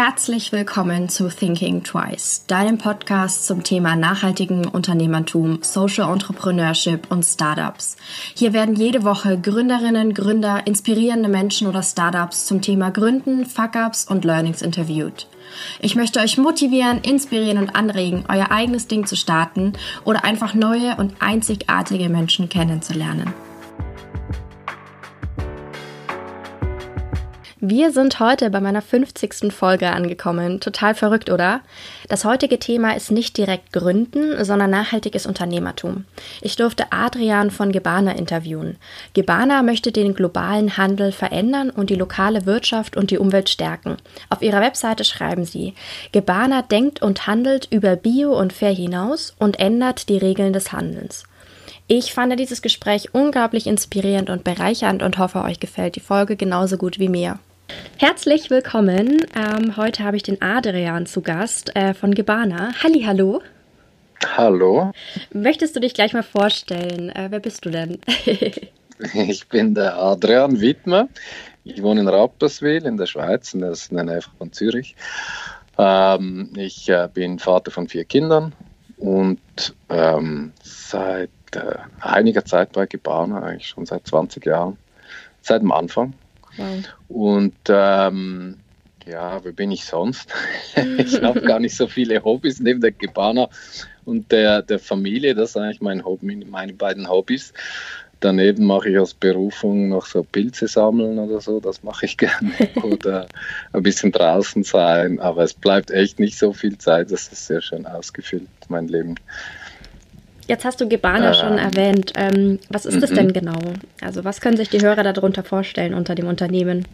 Herzlich willkommen zu Thinking Twice, deinem Podcast zum Thema nachhaltigen Unternehmertum, Social Entrepreneurship und Startups. Hier werden jede Woche Gründerinnen, Gründer, inspirierende Menschen oder Startups zum Thema Gründen, Fuck-Ups und Learnings interviewt. Ich möchte euch motivieren, inspirieren und anregen, euer eigenes Ding zu starten oder einfach neue und einzigartige Menschen kennenzulernen. Wir sind heute bei meiner 50. Folge angekommen. Total verrückt, oder? Das heutige Thema ist nicht direkt Gründen, sondern nachhaltiges Unternehmertum. Ich durfte Adrian von Gebana interviewen. Gebana möchte den globalen Handel verändern und die lokale Wirtschaft und die Umwelt stärken. Auf ihrer Webseite schreiben sie: Gebana denkt und handelt über Bio und Fair hinaus und ändert die Regeln des Handelns. Ich fand dieses Gespräch unglaublich inspirierend und bereichernd und hoffe, euch gefällt die Folge genauso gut wie mir. Herzlich willkommen. Heute habe ich den Adrian zu Gast von Gebana. Hallihallo. Hallo. Möchtest du dich gleich mal vorstellen? Wer bist du denn? Ich bin der Adrian Widmer. Ich wohne in Rapperswil in der Schweiz, in der Nähe von Zürich. Ich bin Vater von 4 Kindern und seit einiger Zeit bei Gebana, eigentlich schon seit 20 Jahren, seit dem Anfang. Wow. Und wo bin ich sonst? Ich habe gar nicht so viele Hobbys neben der Gebana und der Familie. Das sind eigentlich meine beiden Hobbys. Daneben mache ich aus Berufung noch so Pilze sammeln oder so, das mache ich gerne. Oder ein bisschen draußen sein, aber es bleibt echt nicht so viel Zeit. Das ist sehr schön ausgefüllt, mein Leben. Jetzt hast du Gebana schon erwähnt. Was ist das denn genau? Also was können sich die Hörer darunter vorstellen unter dem Unternehmen?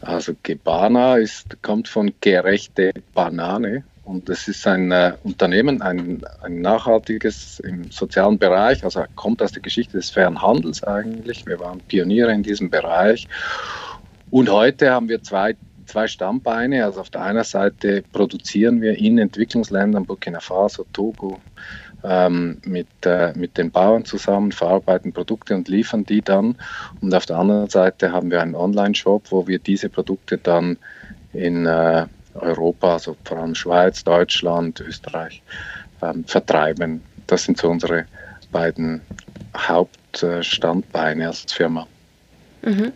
Also Gebana kommt von Gerechte Banane und es ist ein Unternehmen, ein nachhaltiges im sozialen Bereich. Also kommt aus der Geschichte des fairen Handels eigentlich. Wir waren Pioniere in diesem Bereich und heute haben wir zwei Stammbeine. Also auf der einen Seite produzieren wir in Entwicklungsländern, Burkina Faso, Togo, mit den Bauern zusammen, verarbeiten Produkte und liefern die dann. Und auf der anderen Seite haben wir einen Online-Shop, wo wir diese Produkte dann in Europa, also vor allem Schweiz, Deutschland, Österreich, vertreiben. Das sind so unsere beiden Hauptstandbeine als Firma. Mhm.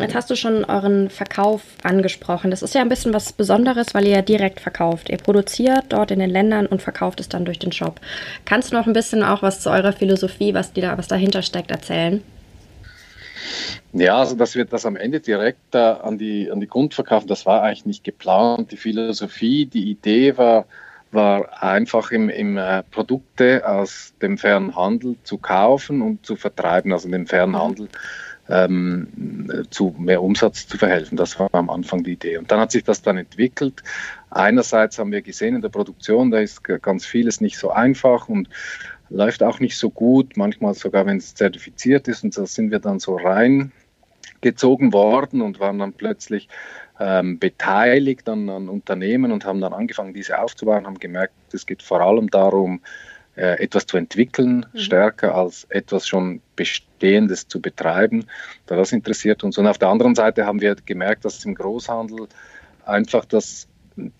Jetzt hast du schon euren Verkauf angesprochen. Das ist ja ein bisschen was Besonderes, weil ihr ja direkt verkauft. Ihr produziert dort in den Ländern und verkauft es dann durch den Shop. Kannst du noch ein bisschen auch was zu eurer Philosophie, was dahinter steckt, erzählen? Ja, also dass wir das am Ende direkt an die Kunden verkaufen, das war eigentlich nicht geplant. Die Philosophie, die Idee war einfach im Produkte aus dem fairen Handel zu kaufen und zu vertreiben, also in dem fairen Handel zu mehr Umsatz zu verhelfen. Das war am Anfang die Idee. Und dann hat sich das dann entwickelt. Einerseits haben wir gesehen in der Produktion, da ist ganz vieles nicht so einfach und läuft auch nicht so gut, manchmal sogar, wenn es zertifiziert ist. Und da sind wir dann so reingezogen worden und waren dann plötzlich beteiligt an Unternehmen und haben dann angefangen, diese aufzubauen, haben gemerkt, es geht vor allem darum, etwas zu entwickeln, stärker als etwas schon Bestehendes zu betreiben. Das interessiert uns. Und auf der anderen Seite haben wir gemerkt, dass im Großhandel einfach das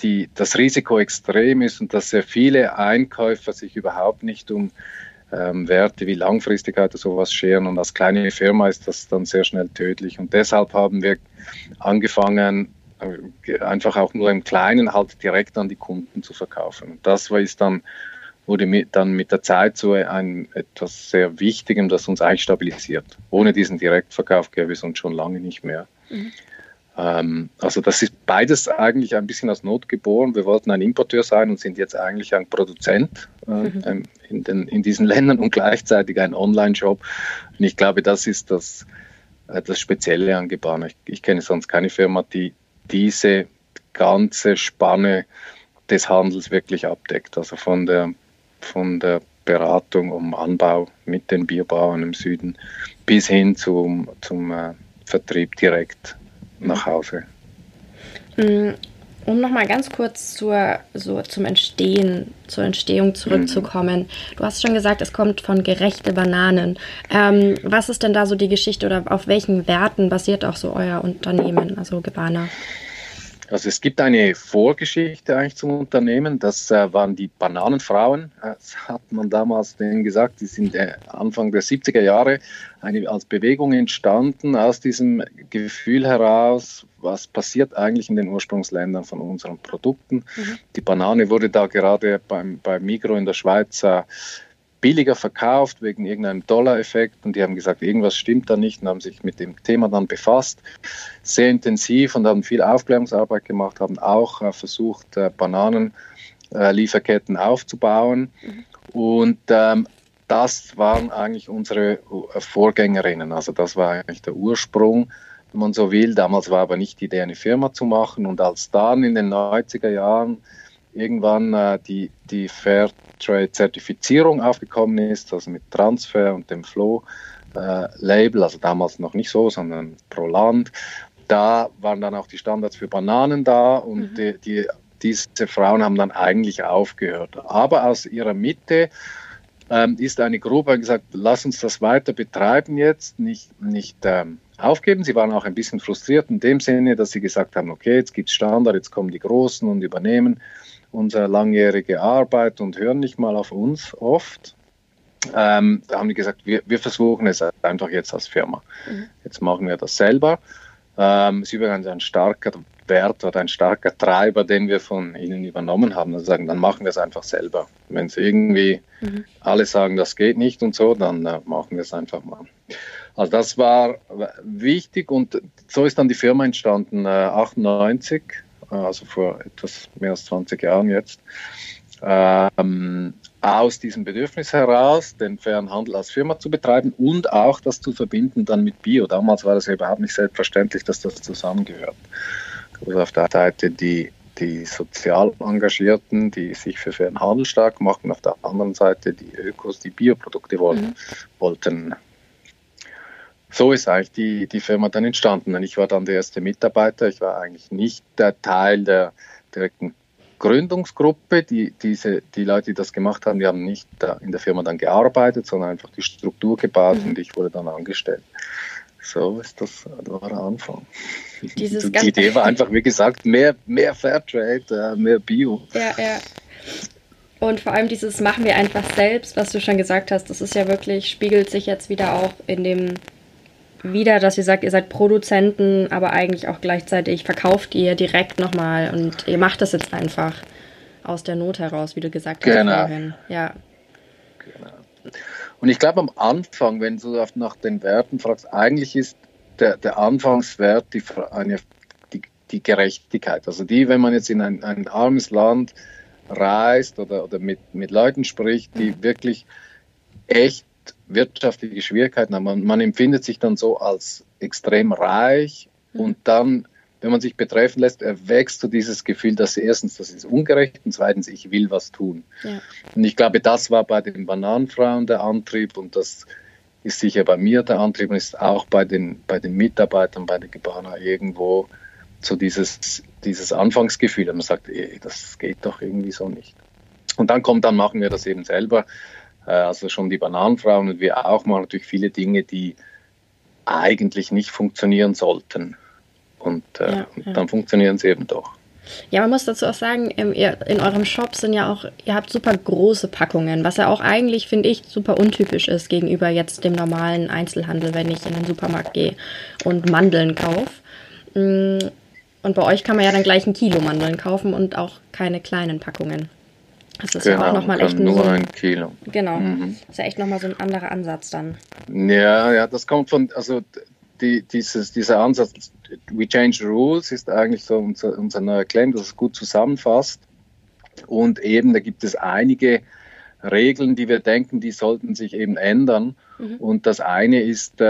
Risiko extrem ist und dass sehr viele Einkäufer sich überhaupt nicht um Werte wie Langfristigkeit oder sowas scheren. Und als kleine Firma ist das dann sehr schnell tödlich. Und deshalb haben wir angefangen, einfach auch nur im Kleinen halt direkt an die Kunden zu verkaufen. Und das ist dann wurde dann mit der Zeit zu einem etwas sehr Wichtigem, das uns eigentlich stabilisiert. Ohne diesen Direktverkauf gäbe es uns schon lange nicht mehr. Mhm. Also das ist beides eigentlich ein bisschen aus Not geboren. Wir wollten ein Importeur sein und sind jetzt eigentlich ein Produzent in diesen Ländern und gleichzeitig ein Online-Shop. Und ich glaube, das ist das Spezielle an Gebana. Ich kenne sonst keine Firma, die diese ganze Spanne des Handels wirklich abdeckt. Also von der Beratung um Anbau mit den Biobauern im Süden bis hin zum Vertrieb direkt nach Hause. Um nochmal ganz kurz zur Entstehung zurückzukommen. Du hast schon gesagt, es kommt von Gerechte Bananen. Was ist denn da so die Geschichte oder auf welchen Werten basiert auch so euer Unternehmen, also Gebana? Also es gibt eine Vorgeschichte eigentlich zum Unternehmen, das waren die Bananenfrauen, das hat man damals denen gesagt, die sind Anfang der 70er Jahre als Bewegung entstanden, aus diesem Gefühl heraus, was passiert eigentlich in den Ursprungsländern von unseren Produkten. Mhm. Die Banane wurde da gerade bei Migros in der Schweiz billiger verkauft wegen irgendeinem Dollar-Effekt und die haben gesagt, irgendwas stimmt da nicht und haben sich mit dem Thema dann befasst, sehr intensiv und haben viel Aufklärungsarbeit gemacht, haben auch versucht, Bananenlieferketten aufzubauen und das waren eigentlich unsere Vorgängerinnen, also das war eigentlich der Ursprung, wenn man so will. Damals war aber nicht die Idee, eine Firma zu machen und als dann in den 90er Jahren irgendwann die Fair Trade Zertifizierung aufgekommen ist, also mit Transfer und dem Flow Label, also damals noch nicht so, sondern pro Land. Da waren dann auch die Standards für Bananen da und diese Frauen haben dann eigentlich aufgehört. Aber aus ihrer Mitte ist eine Gruppe, die gesagt, lass uns das weiter betreiben jetzt, nicht aufgeben. Sie waren auch ein bisschen frustriert in dem Sinne, dass sie gesagt haben, okay, jetzt gibt es Standard, jetzt kommen die Großen und übernehmen unsere langjährige Arbeit und hören nicht mal auf uns oft. Da haben die gesagt, wir versuchen es einfach jetzt als Firma. Mhm. Jetzt machen wir das selber. Ist übrigens ein starker Wert oder ein starker Treiber, den wir von ihnen übernommen haben. Also sagen, dann machen wir es einfach selber. Wenn es irgendwie alle sagen, das geht nicht und so, dann machen wir es einfach mal. Also das war wichtig und so ist dann die Firma entstanden, 1998. Also vor etwas mehr als 20 Jahren jetzt, aus diesem Bedürfnis heraus, den fairen Handel als Firma zu betreiben und auch das zu verbinden dann mit Bio. Damals war das ja überhaupt nicht selbstverständlich, dass das zusammengehört. Also auf der Seite die sozial Engagierten, die sich für fairen Handel stark machen, auf der anderen Seite die Ökos, die Bioprodukte wollten. So ist eigentlich die Firma dann entstanden. Und ich war dann der erste Mitarbeiter. Ich war eigentlich nicht der Teil der direkten Gründungsgruppe. Die Leute, die das gemacht haben, die haben nicht in der Firma dann gearbeitet, sondern einfach die Struktur gebaut und ich wurde dann angestellt. So ist das war der Anfang. Die Idee war einfach, wie gesagt, mehr Fairtrade, mehr Bio. Ja, ja. Und vor allem dieses machen wir einfach selbst, was du schon gesagt hast, das ist ja wirklich, spiegelt sich jetzt wieder auch in dem wieder, dass ihr sagt, ihr seid Produzenten, aber eigentlich auch gleichzeitig verkauft ihr direkt nochmal und ihr macht das jetzt einfach aus der Not heraus, wie du gesagt hast. Genau. Ja. Genau. Und ich glaube am Anfang, wenn du nach den Werten fragst, eigentlich ist der Anfangswert die Gerechtigkeit. Also die, wenn man jetzt in ein armes Land reist oder mit Leuten spricht, die wirklich echt wirtschaftliche Schwierigkeiten haben. Man empfindet sich dann so als extrem reich und dann, wenn man sich betreffen lässt, erwächst so dieses Gefühl, dass erstens, das ist ungerecht und zweitens, ich will was tun. Ja. Und ich glaube, das war bei den Bananenfrauen der Antrieb und das ist sicher bei mir der Antrieb und ist auch bei den Mitarbeitern, bei der Gebana irgendwo so dieses Anfangsgefühl, dass man sagt, das geht doch irgendwie so nicht. Und dann machen wir das eben selber. Also schon die Bananenfrauen und wir auch mal natürlich viele Dinge, die eigentlich nicht funktionieren sollten. Und dann funktionieren sie eben doch. Ja, man muss dazu auch sagen, in eurem Shop sind ja auch, ihr habt super große Packungen, was ja auch eigentlich, finde ich, super untypisch ist gegenüber jetzt dem normalen Einzelhandel, wenn ich in den Supermarkt gehe und Mandeln kaufe. Und bei euch kann man ja dann gleich ein Kilo Mandeln kaufen und auch keine kleinen Packungen. Das ist ja auch nochmal echt nur ein Kilo. Genau, das ist ja echt nochmal so ein anderer Ansatz dann. Ja, das kommt von, also dieser Ansatz, we change the rules, ist eigentlich so unser neuer Claim, das es gut zusammenfasst. Und eben, da gibt es einige Regeln, die wir denken, die sollten sich eben ändern. Und das eine ist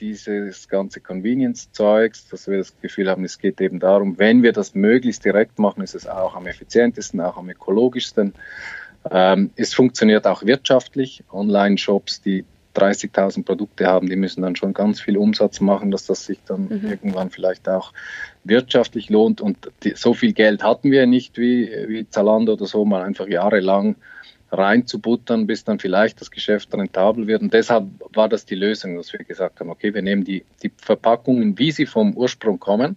dieses ganze Convenience-Zeugs, dass wir das Gefühl haben, es geht eben darum, wenn wir das möglichst direkt machen, ist es auch am effizientesten, auch am ökologischsten. Es funktioniert auch wirtschaftlich. Online-Shops, die 30.000 Produkte haben, die müssen dann schon ganz viel Umsatz machen, dass das sich dann irgendwann vielleicht auch wirtschaftlich lohnt. Und so viel Geld hatten wir nicht wie Zalando oder so, mal einfach jahrelang reinzubuttern, bis dann vielleicht das Geschäft rentabel wird. Und deshalb war das die Lösung, dass wir gesagt haben, okay, wir nehmen die Verpackungen, wie sie vom Ursprung kommen,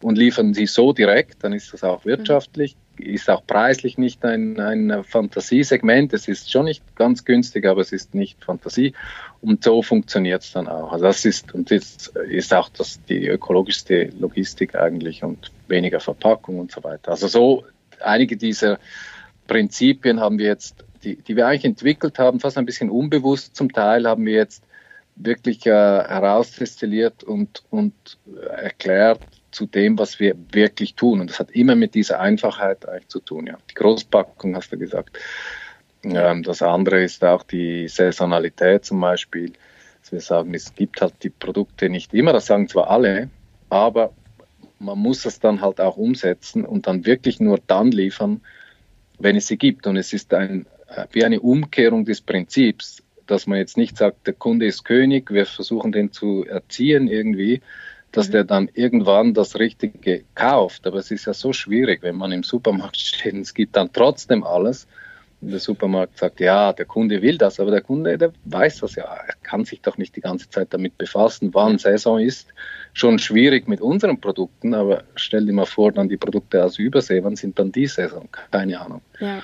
und liefern sie so direkt, dann ist das auch wirtschaftlich, ist auch preislich nicht ein Fantasiesegment. Es ist schon nicht ganz günstig, aber es ist nicht Fantasie. Und so funktioniert es dann auch. Also das ist auch die ökologischste Logistik eigentlich und weniger Verpackung und so weiter. Also so einige dieser Prinzipien haben wir jetzt, die wir eigentlich entwickelt haben, fast ein bisschen unbewusst zum Teil, haben wir jetzt wirklich herausdestilliert und erklärt zu dem, was wir wirklich tun. Und das hat immer mit dieser Einfachheit eigentlich zu tun. Ja. Die Großpackung, hast du gesagt. Das andere ist auch die Saisonalität zum Beispiel. Dass wir sagen, es gibt halt die Produkte nicht immer, das sagen zwar alle, aber man muss das dann halt auch umsetzen und dann wirklich nur dann liefern, wenn es sie gibt. Und es ist wie eine Umkehrung des Prinzips, dass man jetzt nicht sagt, der Kunde ist König, wir versuchen den zu erziehen irgendwie, dass der dann irgendwann das Richtige kauft. Aber es ist ja so schwierig, wenn man im Supermarkt steht, es gibt dann trotzdem alles. Und der Supermarkt sagt, ja, der Kunde will das, aber der Kunde, der weiß das ja. Er kann sich doch nicht die ganze Zeit damit befassen, wann Saison ist. Schon schwierig mit unseren Produkten, aber stell dir mal vor, dann die Produkte aus Übersee, wann sind dann die Saison? Keine Ahnung. Ja.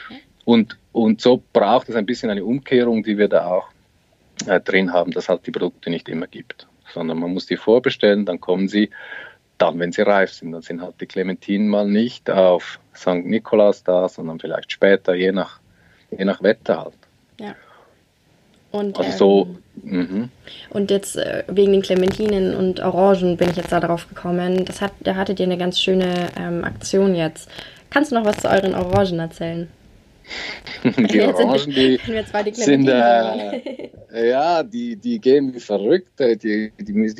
Und so braucht es ein bisschen eine Umkehrung, die wir da auch drin haben, dass halt die Produkte nicht immer gibt, sondern man muss die vorbestellen, dann kommen sie, dann, wenn sie reif sind, dann sind halt die Clementinen mal nicht auf St. Nikolaus da, sondern vielleicht später, je nach Wetter halt. Ja. Und, und jetzt wegen den Clementinen und Orangen bin ich jetzt da drauf gekommen. Da hattet ihr eine ganz schöne Aktion jetzt. Kannst du noch was zu euren Orangen erzählen? Die Orangen, die sind, die gehen wie verrückt. Die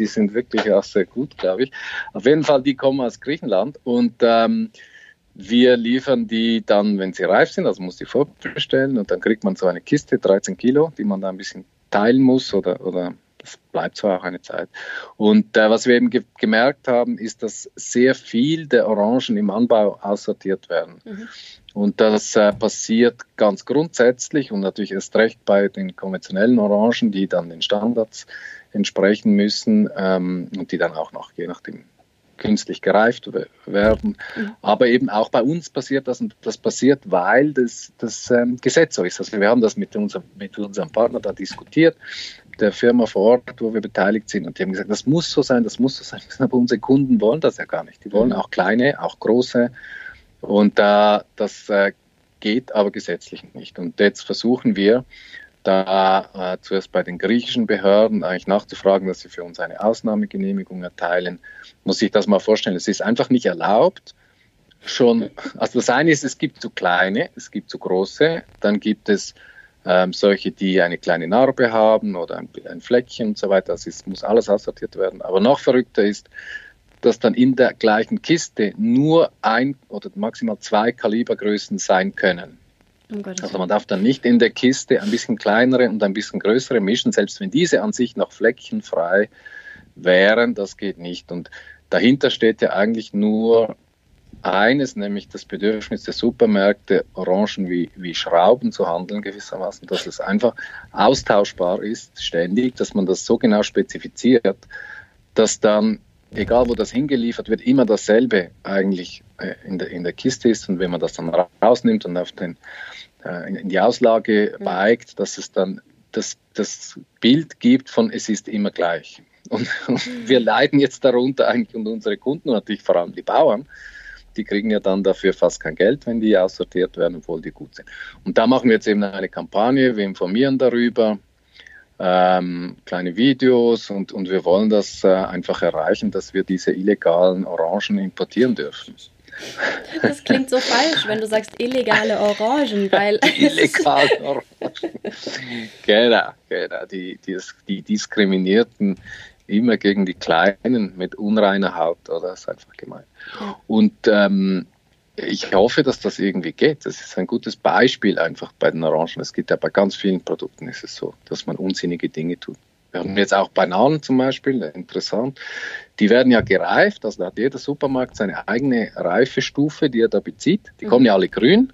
sind wirklich auch sehr gut, glaube ich. Auf jeden Fall, die kommen aus Griechenland und wir liefern die dann, wenn sie reif sind, also muss die vorbestellen und dann kriegt man so eine Kiste, 13 Kilo, die man da ein bisschen teilen muss oder das bleibt zwar auch eine Zeit. Und was wir eben gemerkt haben, ist, dass sehr viel der Orangen im Anbau aussortiert werden. Und das passiert ganz grundsätzlich und natürlich erst recht bei den konventionellen Orangen, die dann den Standards entsprechen müssen und die dann auch noch, je nachdem, künstlich gereift werden. Aber eben auch bei uns passiert das und das passiert, weil das Gesetz so ist. Also wir haben das mit unserem Partner da diskutiert, der Firma vor Ort, wo wir beteiligt sind, und die haben gesagt, das muss so sein, das muss so sein. Aber unsere Kunden wollen das ja gar nicht. Die wollen auch kleine, auch große, und das geht aber gesetzlich nicht. Und jetzt versuchen wir da zuerst bei den griechischen Behörden eigentlich nachzufragen, dass sie für uns eine Ausnahmegenehmigung erteilen. Muss ich das mal vorstellen, es ist einfach nicht erlaubt. Also das eine ist, es gibt zu kleine, es gibt zu große, dann gibt es solche, die eine kleine Narbe haben oder ein Fleckchen und so weiter. Also es muss alles aussortiert werden. Aber noch verrückter ist, dass dann in der gleichen Kiste nur ein oder maximal zwei Kalibergrößen sein können. Also man darf dann nicht in der Kiste ein bisschen kleinere und ein bisschen größere mischen, selbst wenn diese an sich noch fleckchenfrei wären, das geht nicht. Und dahinter steht ja eigentlich nur eines, nämlich das Bedürfnis der Supermärkte, Orangen wie Schrauben zu handeln gewissermaßen, dass es einfach austauschbar ist ständig, dass man das so genau spezifiziert, dass dann, egal wo das hingeliefert wird, immer dasselbe eigentlich in der Kiste ist. Und wenn man das dann rausnimmt und auf in die Auslage beigt, dass es dann das Bild gibt von es ist immer gleich. Und wir leiden jetzt darunter eigentlich und unsere Kunden und natürlich vor allem die Bauern, die kriegen ja dann dafür fast kein Geld, wenn die aussortiert werden, obwohl die gut sind. Und da machen wir jetzt eben eine Kampagne, wir informieren darüber, kleine Videos und wir wollen das einfach erreichen, dass wir diese illegalen Orangen importieren dürfen. Das klingt so falsch, wenn du sagst illegale Orangen, weil... Illegale Orangen. Genau. Die Diskriminierten immer gegen die Kleinen mit unreiner Haut, oder? Das ist einfach gemein. Und ich hoffe, dass das irgendwie geht. Das ist ein gutes Beispiel einfach bei den Orangen. Es geht ja bei ganz vielen Produkten, ist es so, dass man unsinnige Dinge tut. Wir haben jetzt auch Bananen zum Beispiel, interessant. Die werden ja gereift, also da hat jeder Supermarkt seine eigene Reifestufe, die er da bezieht. Die kommen ja alle grün,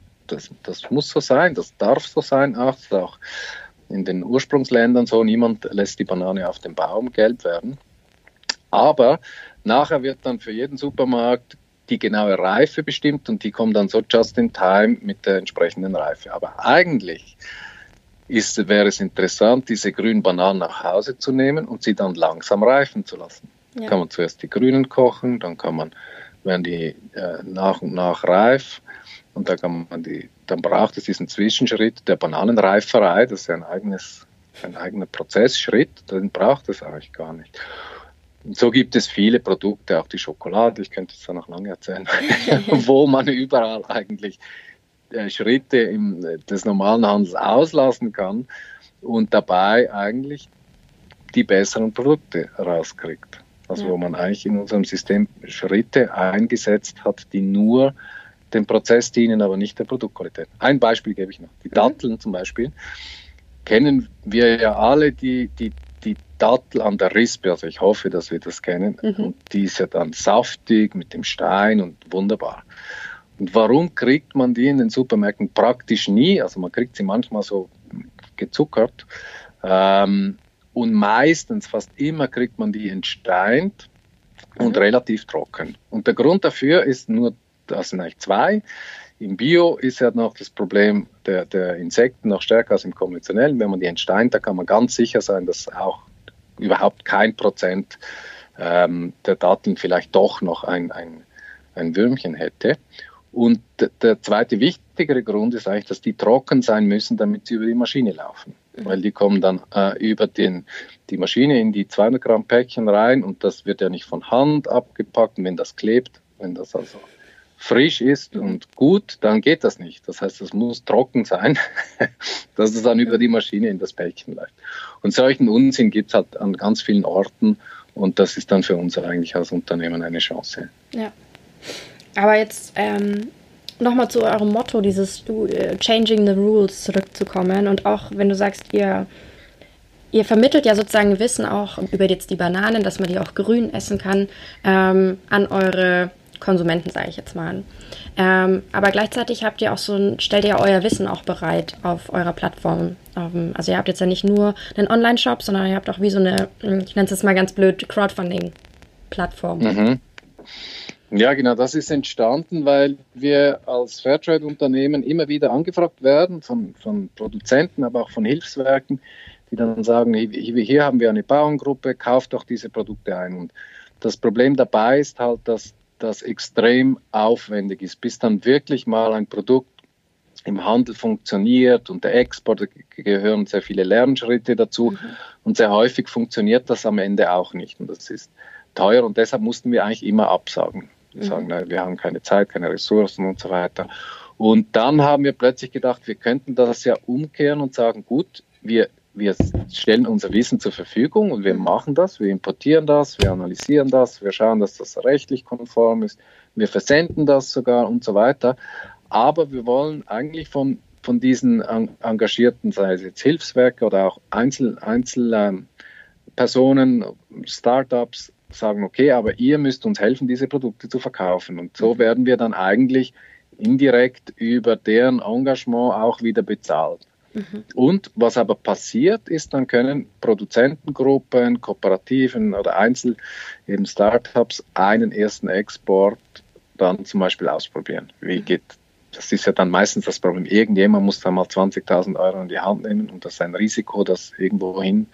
das muss so sein, das darf so sein, auch in den Ursprungsländern so, niemand lässt die Banane auf dem Baum gelb werden. Aber nachher wird dann für jeden Supermarkt die genaue Reife bestimmt und die kommen dann so just in time mit der entsprechenden Reife. Aber eigentlich wäre es interessant, diese grünen Bananen nach Hause zu nehmen und sie dann langsam reifen zu lassen. Ja. Kann man zuerst die grünen kochen, dann werden die nach und nach reif und dann braucht es diesen Zwischenschritt der Bananenreiferei, das ist ja ein eigener Prozessschritt, den braucht es eigentlich gar nicht. Und so gibt es viele Produkte, auch die Schokolade, ich könnte es ja noch lange erzählen, wo man überall eigentlich Schritte des normalen Handels auslassen kann und dabei eigentlich die besseren Produkte rauskriegt. Also wo man eigentlich in unserem System Schritte eingesetzt hat, die nur dem Prozess dienen, aber nicht der Produktqualität. Ein Beispiel gebe ich noch. Die Datteln zum Beispiel kennen wir ja alle, die Dattel an der Rispe, also ich hoffe, dass wir das kennen, und die ist ja dann saftig mit dem Stein und wunderbar. Und warum kriegt man die in den Supermärkten praktisch nie? Also man kriegt sie manchmal so gezuckert, und meistens, fast immer, kriegt man die entsteint und relativ trocken. Und der Grund dafür ist nur, das sind eigentlich zwei. Im Bio ist ja noch das Problem der Insekten noch stärker als im konventionellen. Wenn man die entsteint, da kann man ganz sicher sein, dass auch überhaupt kein Prozent der Datteln vielleicht doch noch ein Würmchen hätte. Und der zweite wichtigere Grund ist eigentlich, dass die trocken sein müssen, damit sie über die Maschine laufen. Weil die kommen dann über die Maschine in die 200 Gramm Päckchen rein und das wird ja nicht von Hand abgepackt. Und wenn das klebt, wenn das also frisch ist und gut, dann geht das nicht. Das heißt, es muss trocken sein, dass es dann über die Maschine in das Päckchen läuft. Und solchen Unsinn gibt es halt an ganz vielen Orten und das ist dann für uns eigentlich als Unternehmen eine Chance. Ja, aber jetzt nochmal zu eurem Motto, dieses Changing the Rules zurückzukommen. Und auch, wenn du sagst, ihr vermittelt ja sozusagen Wissen auch über jetzt die Bananen, dass man die auch grün essen kann, an eure Konsumenten, sage ich jetzt mal. Aber gleichzeitig stellt ihr euer Wissen auch bereit auf eurer Plattform. Also ihr habt jetzt ja nicht nur einen Online-Shop, sondern ihr habt auch wie so eine, ich nenne es jetzt mal ganz blöd, Crowdfunding-Plattform. Mhm. Ja, genau, das ist entstanden, weil wir als Fairtrade-Unternehmen immer wieder angefragt werden von Produzenten, aber auch von Hilfswerken, die dann sagen, hier haben wir eine Bauerngruppe, kauft doch diese Produkte ein. Und das Problem dabei ist halt, dass das extrem aufwendig ist, bis dann wirklich mal ein Produkt im Handel funktioniert und der Export, da gehören sehr viele Lernschritte dazu und sehr häufig funktioniert das am Ende auch nicht und das ist teuer und deshalb mussten wir eigentlich immer absagen. Wir sagen, nein, wir haben keine Zeit, keine Ressourcen und so weiter. Und dann haben wir plötzlich gedacht, wir könnten das ja umkehren und sagen, gut, wir stellen unser Wissen zur Verfügung und wir machen das, wir importieren das, wir analysieren das, wir schauen, dass das rechtlich konform ist, wir versenden das sogar und so weiter. Aber wir wollen eigentlich von diesen Engagierten, sei es jetzt Hilfswerke oder auch Einzelpersonen, Startups, sagen, okay, aber ihr müsst uns helfen, diese Produkte zu verkaufen. Und so werden wir dann eigentlich indirekt über deren Engagement auch wieder bezahlt. Und was aber passiert ist, dann können Produzentengruppen, Kooperativen oder eben Startups einen ersten Export dann zum Beispiel ausprobieren. Das ist ja dann meistens das Problem. Irgendjemand muss dann mal 20.000 Euro in die Hand nehmen und das ist ein Risiko, das irgendwo hin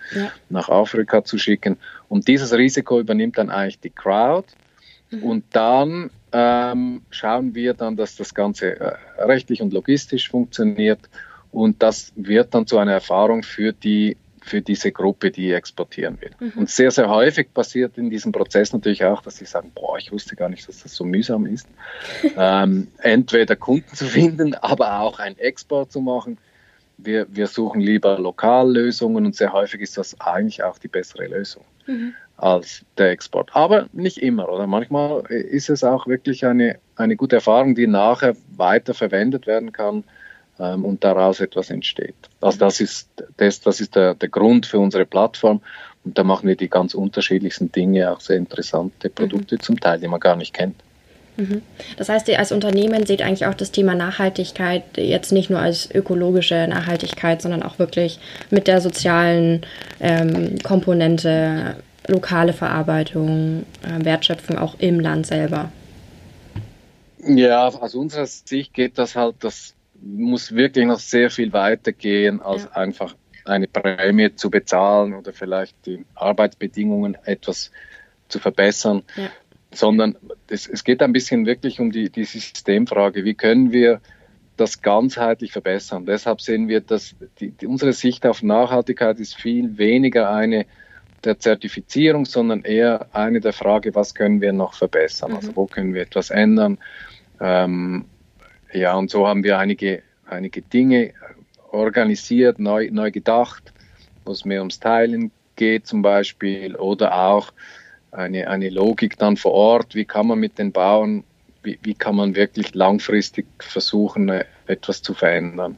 nach Afrika zu schicken. Und dieses Risiko übernimmt dann eigentlich die Crowd. Und dann schauen wir dann, dass das Ganze rechtlich und logistisch funktioniert. Und das wird dann zu einer Erfahrung für diese Gruppe, die exportieren will. Und sehr, sehr häufig passiert in diesem Prozess natürlich auch, dass sie sagen, boah, ich wusste gar nicht, dass das so mühsam ist. Entweder Kunden zu finden, aber auch einen Export zu machen. Wir suchen lieber Lokallösungen und sehr häufig ist das eigentlich auch die bessere Lösung als der Export. Aber nicht immer, oder? Manchmal ist es auch wirklich eine gute Erfahrung, die nachher weiter verwendet werden kann. Und daraus etwas entsteht. Also das ist der Grund für unsere Plattform. Und da machen wir die ganz unterschiedlichsten Dinge, auch sehr interessante Produkte zum Teil, die man gar nicht kennt. Das heißt, ihr als Unternehmen seht eigentlich auch das Thema Nachhaltigkeit jetzt nicht nur als ökologische Nachhaltigkeit, sondern auch wirklich mit der sozialen Komponente, lokale Verarbeitung, Wertschöpfung auch im Land selber. Ja, aus unserer Sicht geht das halt, das muss wirklich noch sehr viel weiter gehen, als einfach eine Prämie zu bezahlen oder vielleicht die Arbeitsbedingungen etwas zu verbessern, sondern es geht ein bisschen wirklich um die Systemfrage, wie können wir das ganzheitlich verbessern. Deshalb sehen wir, dass unsere Sicht auf Nachhaltigkeit ist viel weniger eine der Zertifizierung, sondern eher eine der Frage, was können wir noch verbessern, also wo können wir etwas ändern. Und so haben wir einige Dinge organisiert, neu gedacht, wo es mehr ums Teilen geht zum Beispiel, oder auch eine Logik dann vor Ort, wie kann man mit den Bauern, wie kann man wirklich langfristig versuchen, etwas zu verändern.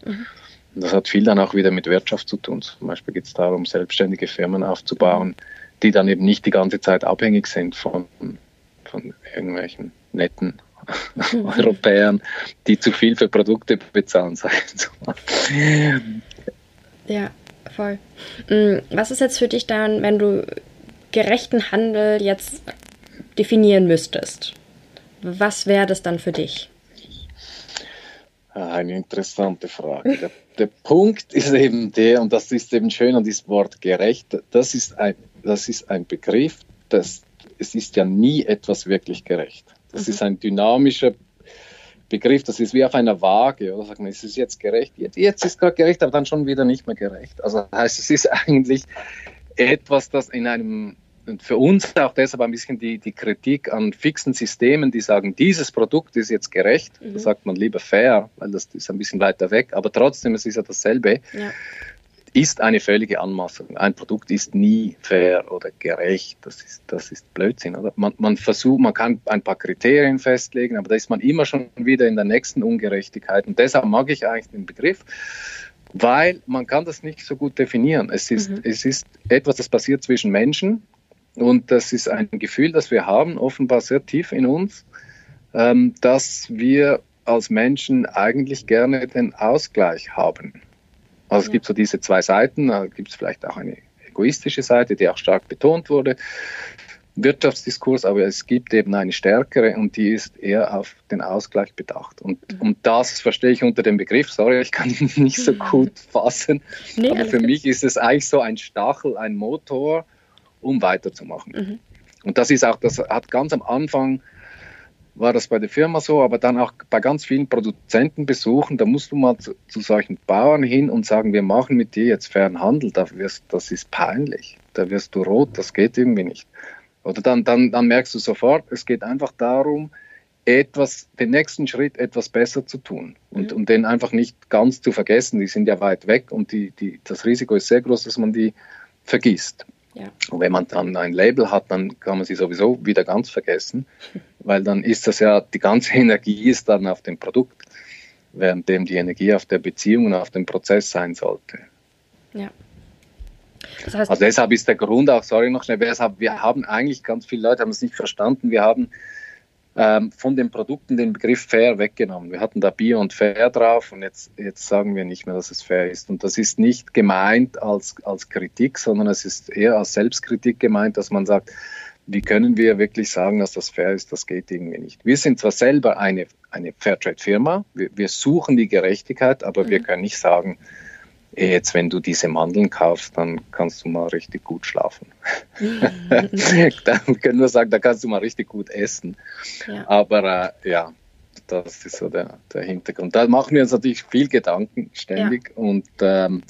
Das hat viel dann auch wieder mit Wirtschaft zu tun. Zum Beispiel geht es darum, selbstständige Firmen aufzubauen, die dann eben nicht die ganze Zeit abhängig sind von irgendwelchen netten Europäern, die zu viel für Produkte bezahlen, sagen wir so. Ja, voll. Was ist jetzt für dich dann, wenn du gerechten Handel jetzt definieren müsstest? Was wäre das dann für dich? Eine interessante Frage. Der Punkt ist eben der, und das ist eben schön an diesem Wort gerecht, das ist ein Begriff, es ist ja nie etwas wirklich gerecht. Das ist ein dynamischer Begriff, das ist wie auf einer Waage, oder? Sagt man, ist es jetzt gerecht? Jetzt ist gerade gerecht, aber dann schon wieder nicht mehr gerecht. Also heißt, es ist eigentlich etwas, das in einem, und für uns auch deshalb ein bisschen die Kritik an fixen Systemen, die sagen, dieses Produkt ist jetzt gerecht, da sagt man lieber fair, weil das ist ein bisschen weiter weg, aber trotzdem, es ist ja dasselbe, ist eine völlige Anmaßung. Ein Produkt ist nie fair oder gerecht, das ist Blödsinn, oder? Man kann ein paar Kriterien festlegen, aber da ist man immer schon wieder in der nächsten Ungerechtigkeit, und deshalb mag ich eigentlich den Begriff, weil man kann das nicht so gut definieren. Es ist etwas, das passiert zwischen Menschen, und das ist ein Gefühl, das wir haben, offenbar sehr tief in uns, dass wir als Menschen eigentlich gerne den Ausgleich haben. Also es gibt so diese zwei Seiten, da gibt es vielleicht auch eine egoistische Seite, die auch stark betont wurde, Wirtschaftsdiskurs, aber es gibt eben eine stärkere, und die ist eher auf den Ausgleich bedacht. Und das verstehe ich unter dem Begriff, sorry, ich kann ihn nicht so gut fassen, aber für mich ist es eigentlich so ein Stachel, ein Motor, um weiterzumachen. Und das ist auch, das hat ganz am Anfang, war das bei der Firma so, aber dann auch bei ganz vielen Produzentenbesuchen, da musst du mal zu solchen Bauern hin und sagen, wir machen mit dir jetzt fairen Handel, das ist peinlich, da wirst du rot, das geht irgendwie nicht. Oder dann merkst du sofort, es geht einfach darum, den nächsten Schritt etwas besser zu tun und um den einfach nicht ganz zu vergessen, die sind ja weit weg, und das Risiko ist sehr groß, dass man die vergisst. Ja. Und wenn man dann ein Label hat, dann kann man sie sowieso wieder ganz vergessen, weil dann ist das ja, die ganze Energie ist dann auf dem Produkt, während dem die Energie auf der Beziehung und auf dem Prozess sein sollte. Ja. Das heißt, also deshalb ist der Grund auch, sorry noch schnell, wir haben eigentlich, ganz viele Leute haben es nicht verstanden, wir haben von den Produkten den Begriff fair weggenommen. Wir hatten da Bio und Fair drauf, und jetzt sagen wir nicht mehr, dass es fair ist. Und das ist nicht gemeint als Kritik, sondern es ist eher als Selbstkritik gemeint, dass man sagt, wie können wir wirklich sagen, dass das fair ist, das geht irgendwie nicht. Wir sind zwar selber eine Fairtrade-Firma, wir suchen die Gerechtigkeit, aber wir können nicht sagen, jetzt, wenn du diese Mandeln kaufst, dann kannst du mal richtig gut schlafen. Dann können wir sagen, da kannst du mal richtig gut essen. Ja. Aber das ist so der Hintergrund. Da machen wir uns natürlich viel Gedanken ständig. Ja. Und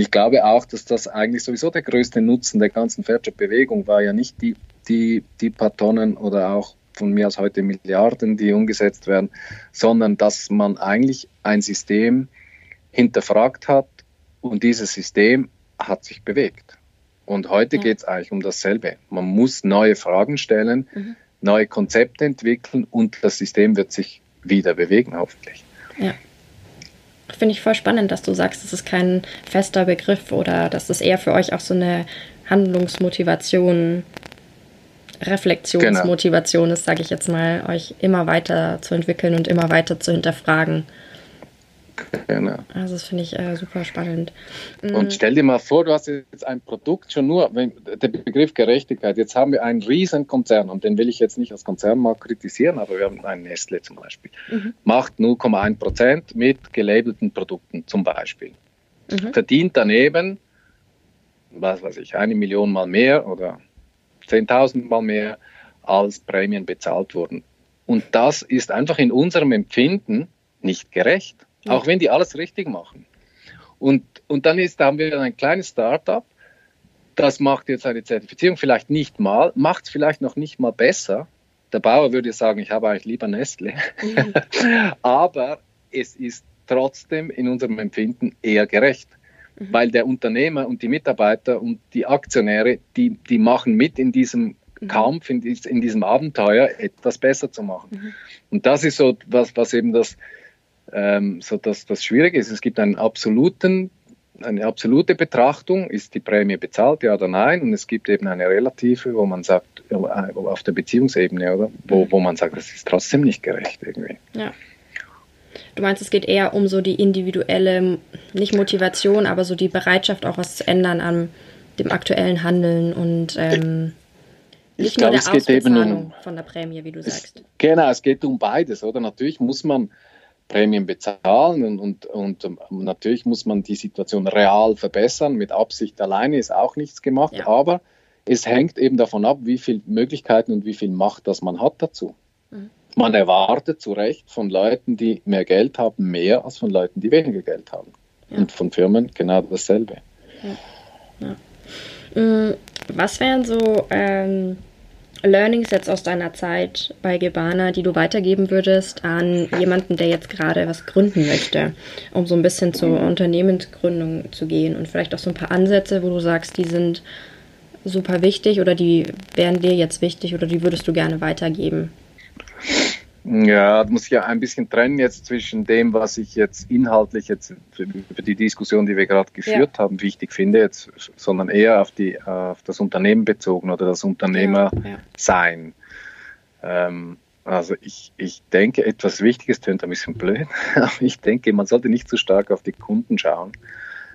ich glaube auch, dass das eigentlich sowieso der größte Nutzen der ganzen Fairtrade-Bewegung war, ja nicht die paar Tonnen oder auch von mir aus heute Milliarden, die umgesetzt werden, sondern dass man eigentlich ein System hinterfragt hat, und dieses System hat sich bewegt. Und heute geht es eigentlich um dasselbe. Man muss neue Fragen stellen, neue Konzepte entwickeln, und das System wird sich wieder bewegen, hoffentlich. Ja. Finde ich voll spannend, dass du sagst, das ist kein fester Begriff, oder dass das eher für euch auch so eine Handlungsmotivation Reflexionsmotivation ist, sage ich jetzt mal, euch immer weiter zu entwickeln und immer weiter zu hinterfragen. Genau. Also das finde ich super spannend. Und stell dir mal vor, du hast jetzt ein Produkt, schon nur der Begriff Gerechtigkeit, jetzt haben wir einen riesen Konzern, und den will ich jetzt nicht als Konzern mal kritisieren, aber wir haben einen Nestle zum Beispiel, macht 0,1% mit gelabelten Produkten zum Beispiel, verdient daneben, was weiß ich, 1 Million mal mehr oder 10.000 mal mehr als Prämien bezahlt wurden. Und das ist einfach in unserem Empfinden nicht gerecht. Auch wenn die alles richtig machen. Und dann haben wir ein kleines Start-up, das macht jetzt eine Zertifizierung, vielleicht nicht mal, macht es vielleicht noch nicht mal besser. Der Bauer würde sagen, ich habe eigentlich lieber Nestle. Aber es ist trotzdem in unserem Empfinden eher gerecht. Weil der Unternehmer und die Mitarbeiter und die Aktionäre, die machen mit in diesem Kampf, in diesem Abenteuer, etwas besser zu machen. Und das ist so, was eben das Schwierige ist. Es gibt eine absolute Betrachtung, ist die Prämie bezahlt, ja oder nein, und es gibt eben eine relative, wo man sagt, auf der Beziehungsebene, oder? Wo man sagt, das ist trotzdem nicht gerecht irgendwie. Ja. Du meinst, es geht eher um so die individuelle, nicht Motivation, aber so die Bereitschaft, auch was zu ändern an dem aktuellen Handeln und nicht nur der Ausbezahlung von der Prämie, wie du sagst. Genau, es geht um beides, oder? Natürlich muss man Prämien bezahlen und natürlich muss man die Situation real verbessern. Mit Absicht alleine ist auch nichts gemacht, aber es hängt eben davon ab, wie viele Möglichkeiten und wie viel Macht das man hat dazu. Man erwartet zu Recht von Leuten, die mehr Geld haben, mehr als von Leuten, die weniger Geld haben. Ja. Und von Firmen genau dasselbe. Ja. Ja. Was wären so Learnings jetzt aus deiner Zeit bei Gebana, die du weitergeben würdest an jemanden, der jetzt gerade was gründen möchte, um so ein bisschen zur Unternehmensgründung zu gehen, und vielleicht auch so ein paar Ansätze, wo du sagst, die sind super wichtig oder die wären dir jetzt wichtig oder die würdest du gerne weitergeben? Ja, da muss ich ja ein bisschen trennen jetzt zwischen dem, was ich jetzt inhaltlich jetzt über die Diskussion, die wir gerade geführt haben, wichtig finde, jetzt, sondern eher auf das Unternehmen bezogen oder das Unternehmersein. Also ich denke, etwas Wichtiges, tönt ein bisschen blöd, aber ich denke, man sollte nicht zu stark auf die Kunden schauen,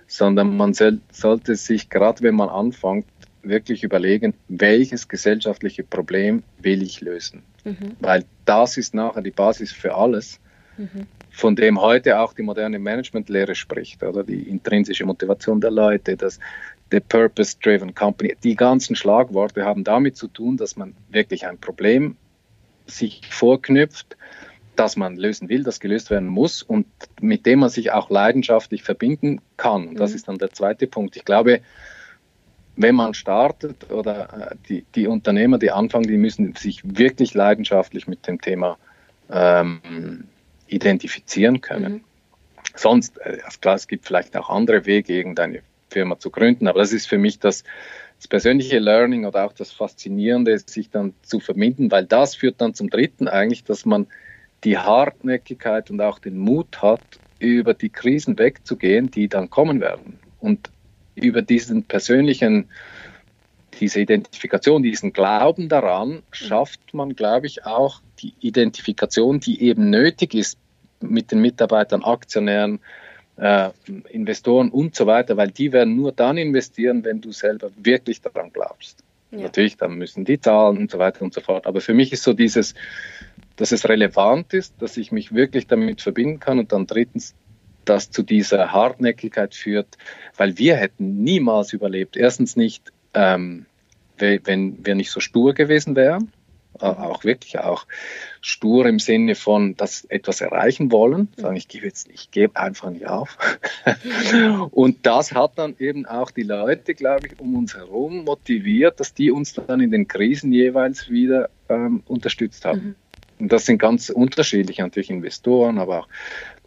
sondern man sollte sich, gerade wenn man anfängt, wirklich überlegen, welches gesellschaftliche Problem will ich lösen. Weil das ist nachher die Basis für alles, von dem heute auch die moderne Managementlehre spricht, oder die intrinsische Motivation der Leute, der Purpose-Driven Company. Die ganzen Schlagworte haben damit zu tun, dass man wirklich ein Problem sich vorknüpft, das man lösen will, das gelöst werden muss und mit dem man sich auch leidenschaftlich verbinden kann. Das ist dann der zweite Punkt. Ich glaube, wenn man startet oder die Unternehmer, die anfangen, die müssen sich wirklich leidenschaftlich mit dem Thema identifizieren können. Sonst, klar, es gibt vielleicht auch andere Wege, irgendeine Firma zu gründen, aber das ist für mich das persönliche Learning oder auch das Faszinierende, sich dann zu verbinden, weil das führt dann zum Dritten eigentlich, dass man die Hartnäckigkeit und auch den Mut hat, über die Krisen wegzugehen, die dann kommen werden. Und über diese Identifikation, diesen Glauben daran, schafft man, glaube ich, auch die Identifikation, die eben nötig ist mit den Mitarbeitern, Aktionären, Investoren und so weiter, weil die werden nur dann investieren, wenn du selber wirklich daran glaubst. Ja. Natürlich, dann müssen die zahlen und so weiter und so fort. Aber für mich ist so dieses, dass es relevant ist, dass ich mich wirklich damit verbinden kann, und dann drittens, das zu dieser Hartnäckigkeit führt, weil wir hätten niemals überlebt. Erstens nicht, wenn wir nicht so stur gewesen wären, auch stur im Sinne von, dass etwas erreichen wollen, sagen, ich gebe einfach nicht auf. Und das hat dann eben auch die Leute, glaube ich, um uns herum motiviert, dass die uns dann in den Krisen jeweils wieder unterstützt haben. Und das sind ganz unterschiedliche, natürlich Investoren, aber auch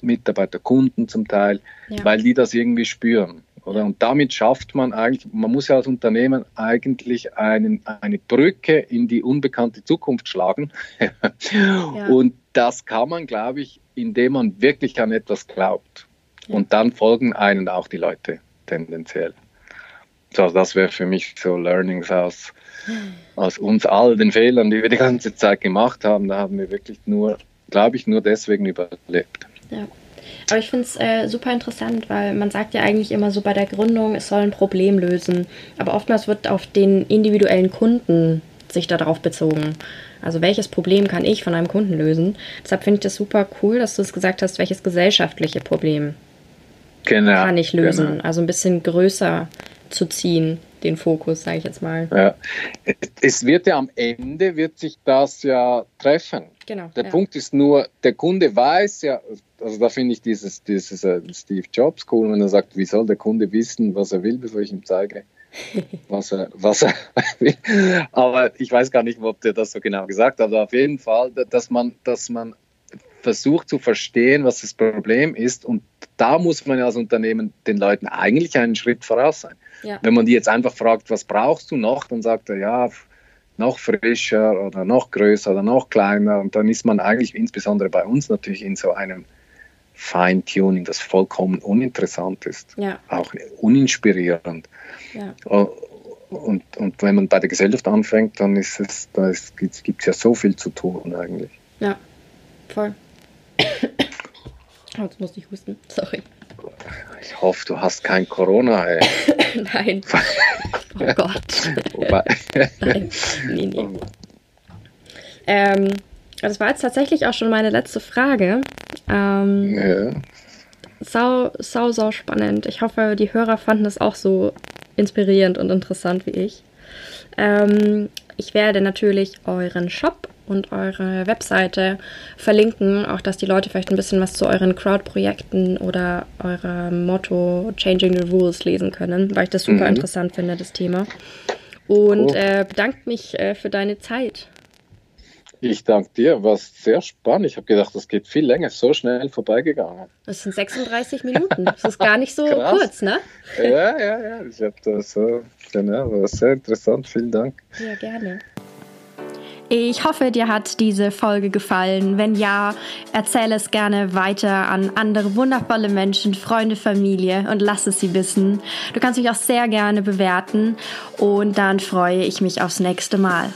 Mitarbeiter, Kunden zum Teil, weil die das irgendwie spüren, oder? Und damit schafft man eigentlich, man muss ja als Unternehmen eigentlich eine Brücke in die unbekannte Zukunft schlagen. Und das kann man, glaube ich, indem man wirklich an etwas glaubt. Und dann folgen einem auch die Leute tendenziell. Also das wäre für mich so Learnings aus uns all den Fehlern, die wir die ganze Zeit gemacht haben. Da haben wir wirklich nur, glaube ich, nur deswegen überlebt. Ja. Aber ich finde es super interessant, weil man sagt ja eigentlich immer so bei der Gründung, es soll ein Problem lösen. Aber oftmals wird auf den individuellen Kunden sich darauf bezogen. Also welches Problem kann ich von einem Kunden lösen? Deshalb finde ich das super cool, dass du es gesagt hast, welches gesellschaftliche Problem kann ich lösen. Genau. Also ein bisschen größer zu ziehen, den Fokus, sage ich jetzt mal. Ja. Es wird ja am Ende, wird sich das ja treffen. Genau, der Punkt ist nur, der Kunde weiß ja, also da finde ich dieses Steve Jobs cool, wenn er sagt, wie soll der Kunde wissen, was er will, bevor ich ihm zeige, was er will. Aber ich weiß gar nicht, ob der das so genau gesagt hat, aber auf jeden Fall, dass man versucht zu verstehen, was das Problem ist, und da muss man ja als Unternehmen den Leuten eigentlich einen Schritt voraus sein. Ja. Wenn man die jetzt einfach fragt, was brauchst du noch, dann sagt er, ja, noch frischer oder noch größer oder noch kleiner, und dann ist man eigentlich, insbesondere bei uns natürlich, in so einem Feintuning, das vollkommen uninteressant ist, ja, auch uninspirierend. Ja. Und wenn man bei der Gesellschaft anfängt, dann ist es, da gibt es ja so viel zu tun eigentlich. Ja, voll. Oh, jetzt musste ich husten, sorry. Ich hoffe, du hast kein Corona, ey. Nein. Oh Gott. Nein. Nee. Das war jetzt tatsächlich auch schon meine letzte Frage. Ja. Sau spannend. Ich hoffe, die Hörer fanden das auch so inspirierend und interessant wie ich. Ich werde natürlich euren Shop und eure Webseite verlinken, auch dass die Leute vielleicht ein bisschen was zu euren Crowd-Projekten oder eurem Motto Changing the Rules lesen können, weil ich das super interessant finde, das Thema. Und bedanke mich für deine Zeit. Ich danke dir, war sehr spannend. Ich habe gedacht, das geht viel länger, so schnell vorbeigegangen. Das sind 36 Minuten, das ist gar nicht so kurz, ne? Ja, ich habe das, genau, war sehr interessant, vielen Dank. Ja, gerne. Ich hoffe, dir hat diese Folge gefallen. Wenn ja, erzähle es gerne weiter an andere wundervolle Menschen, Freunde, Familie, und lass es sie wissen. Du kannst mich auch sehr gerne bewerten, und dann freue ich mich aufs nächste Mal.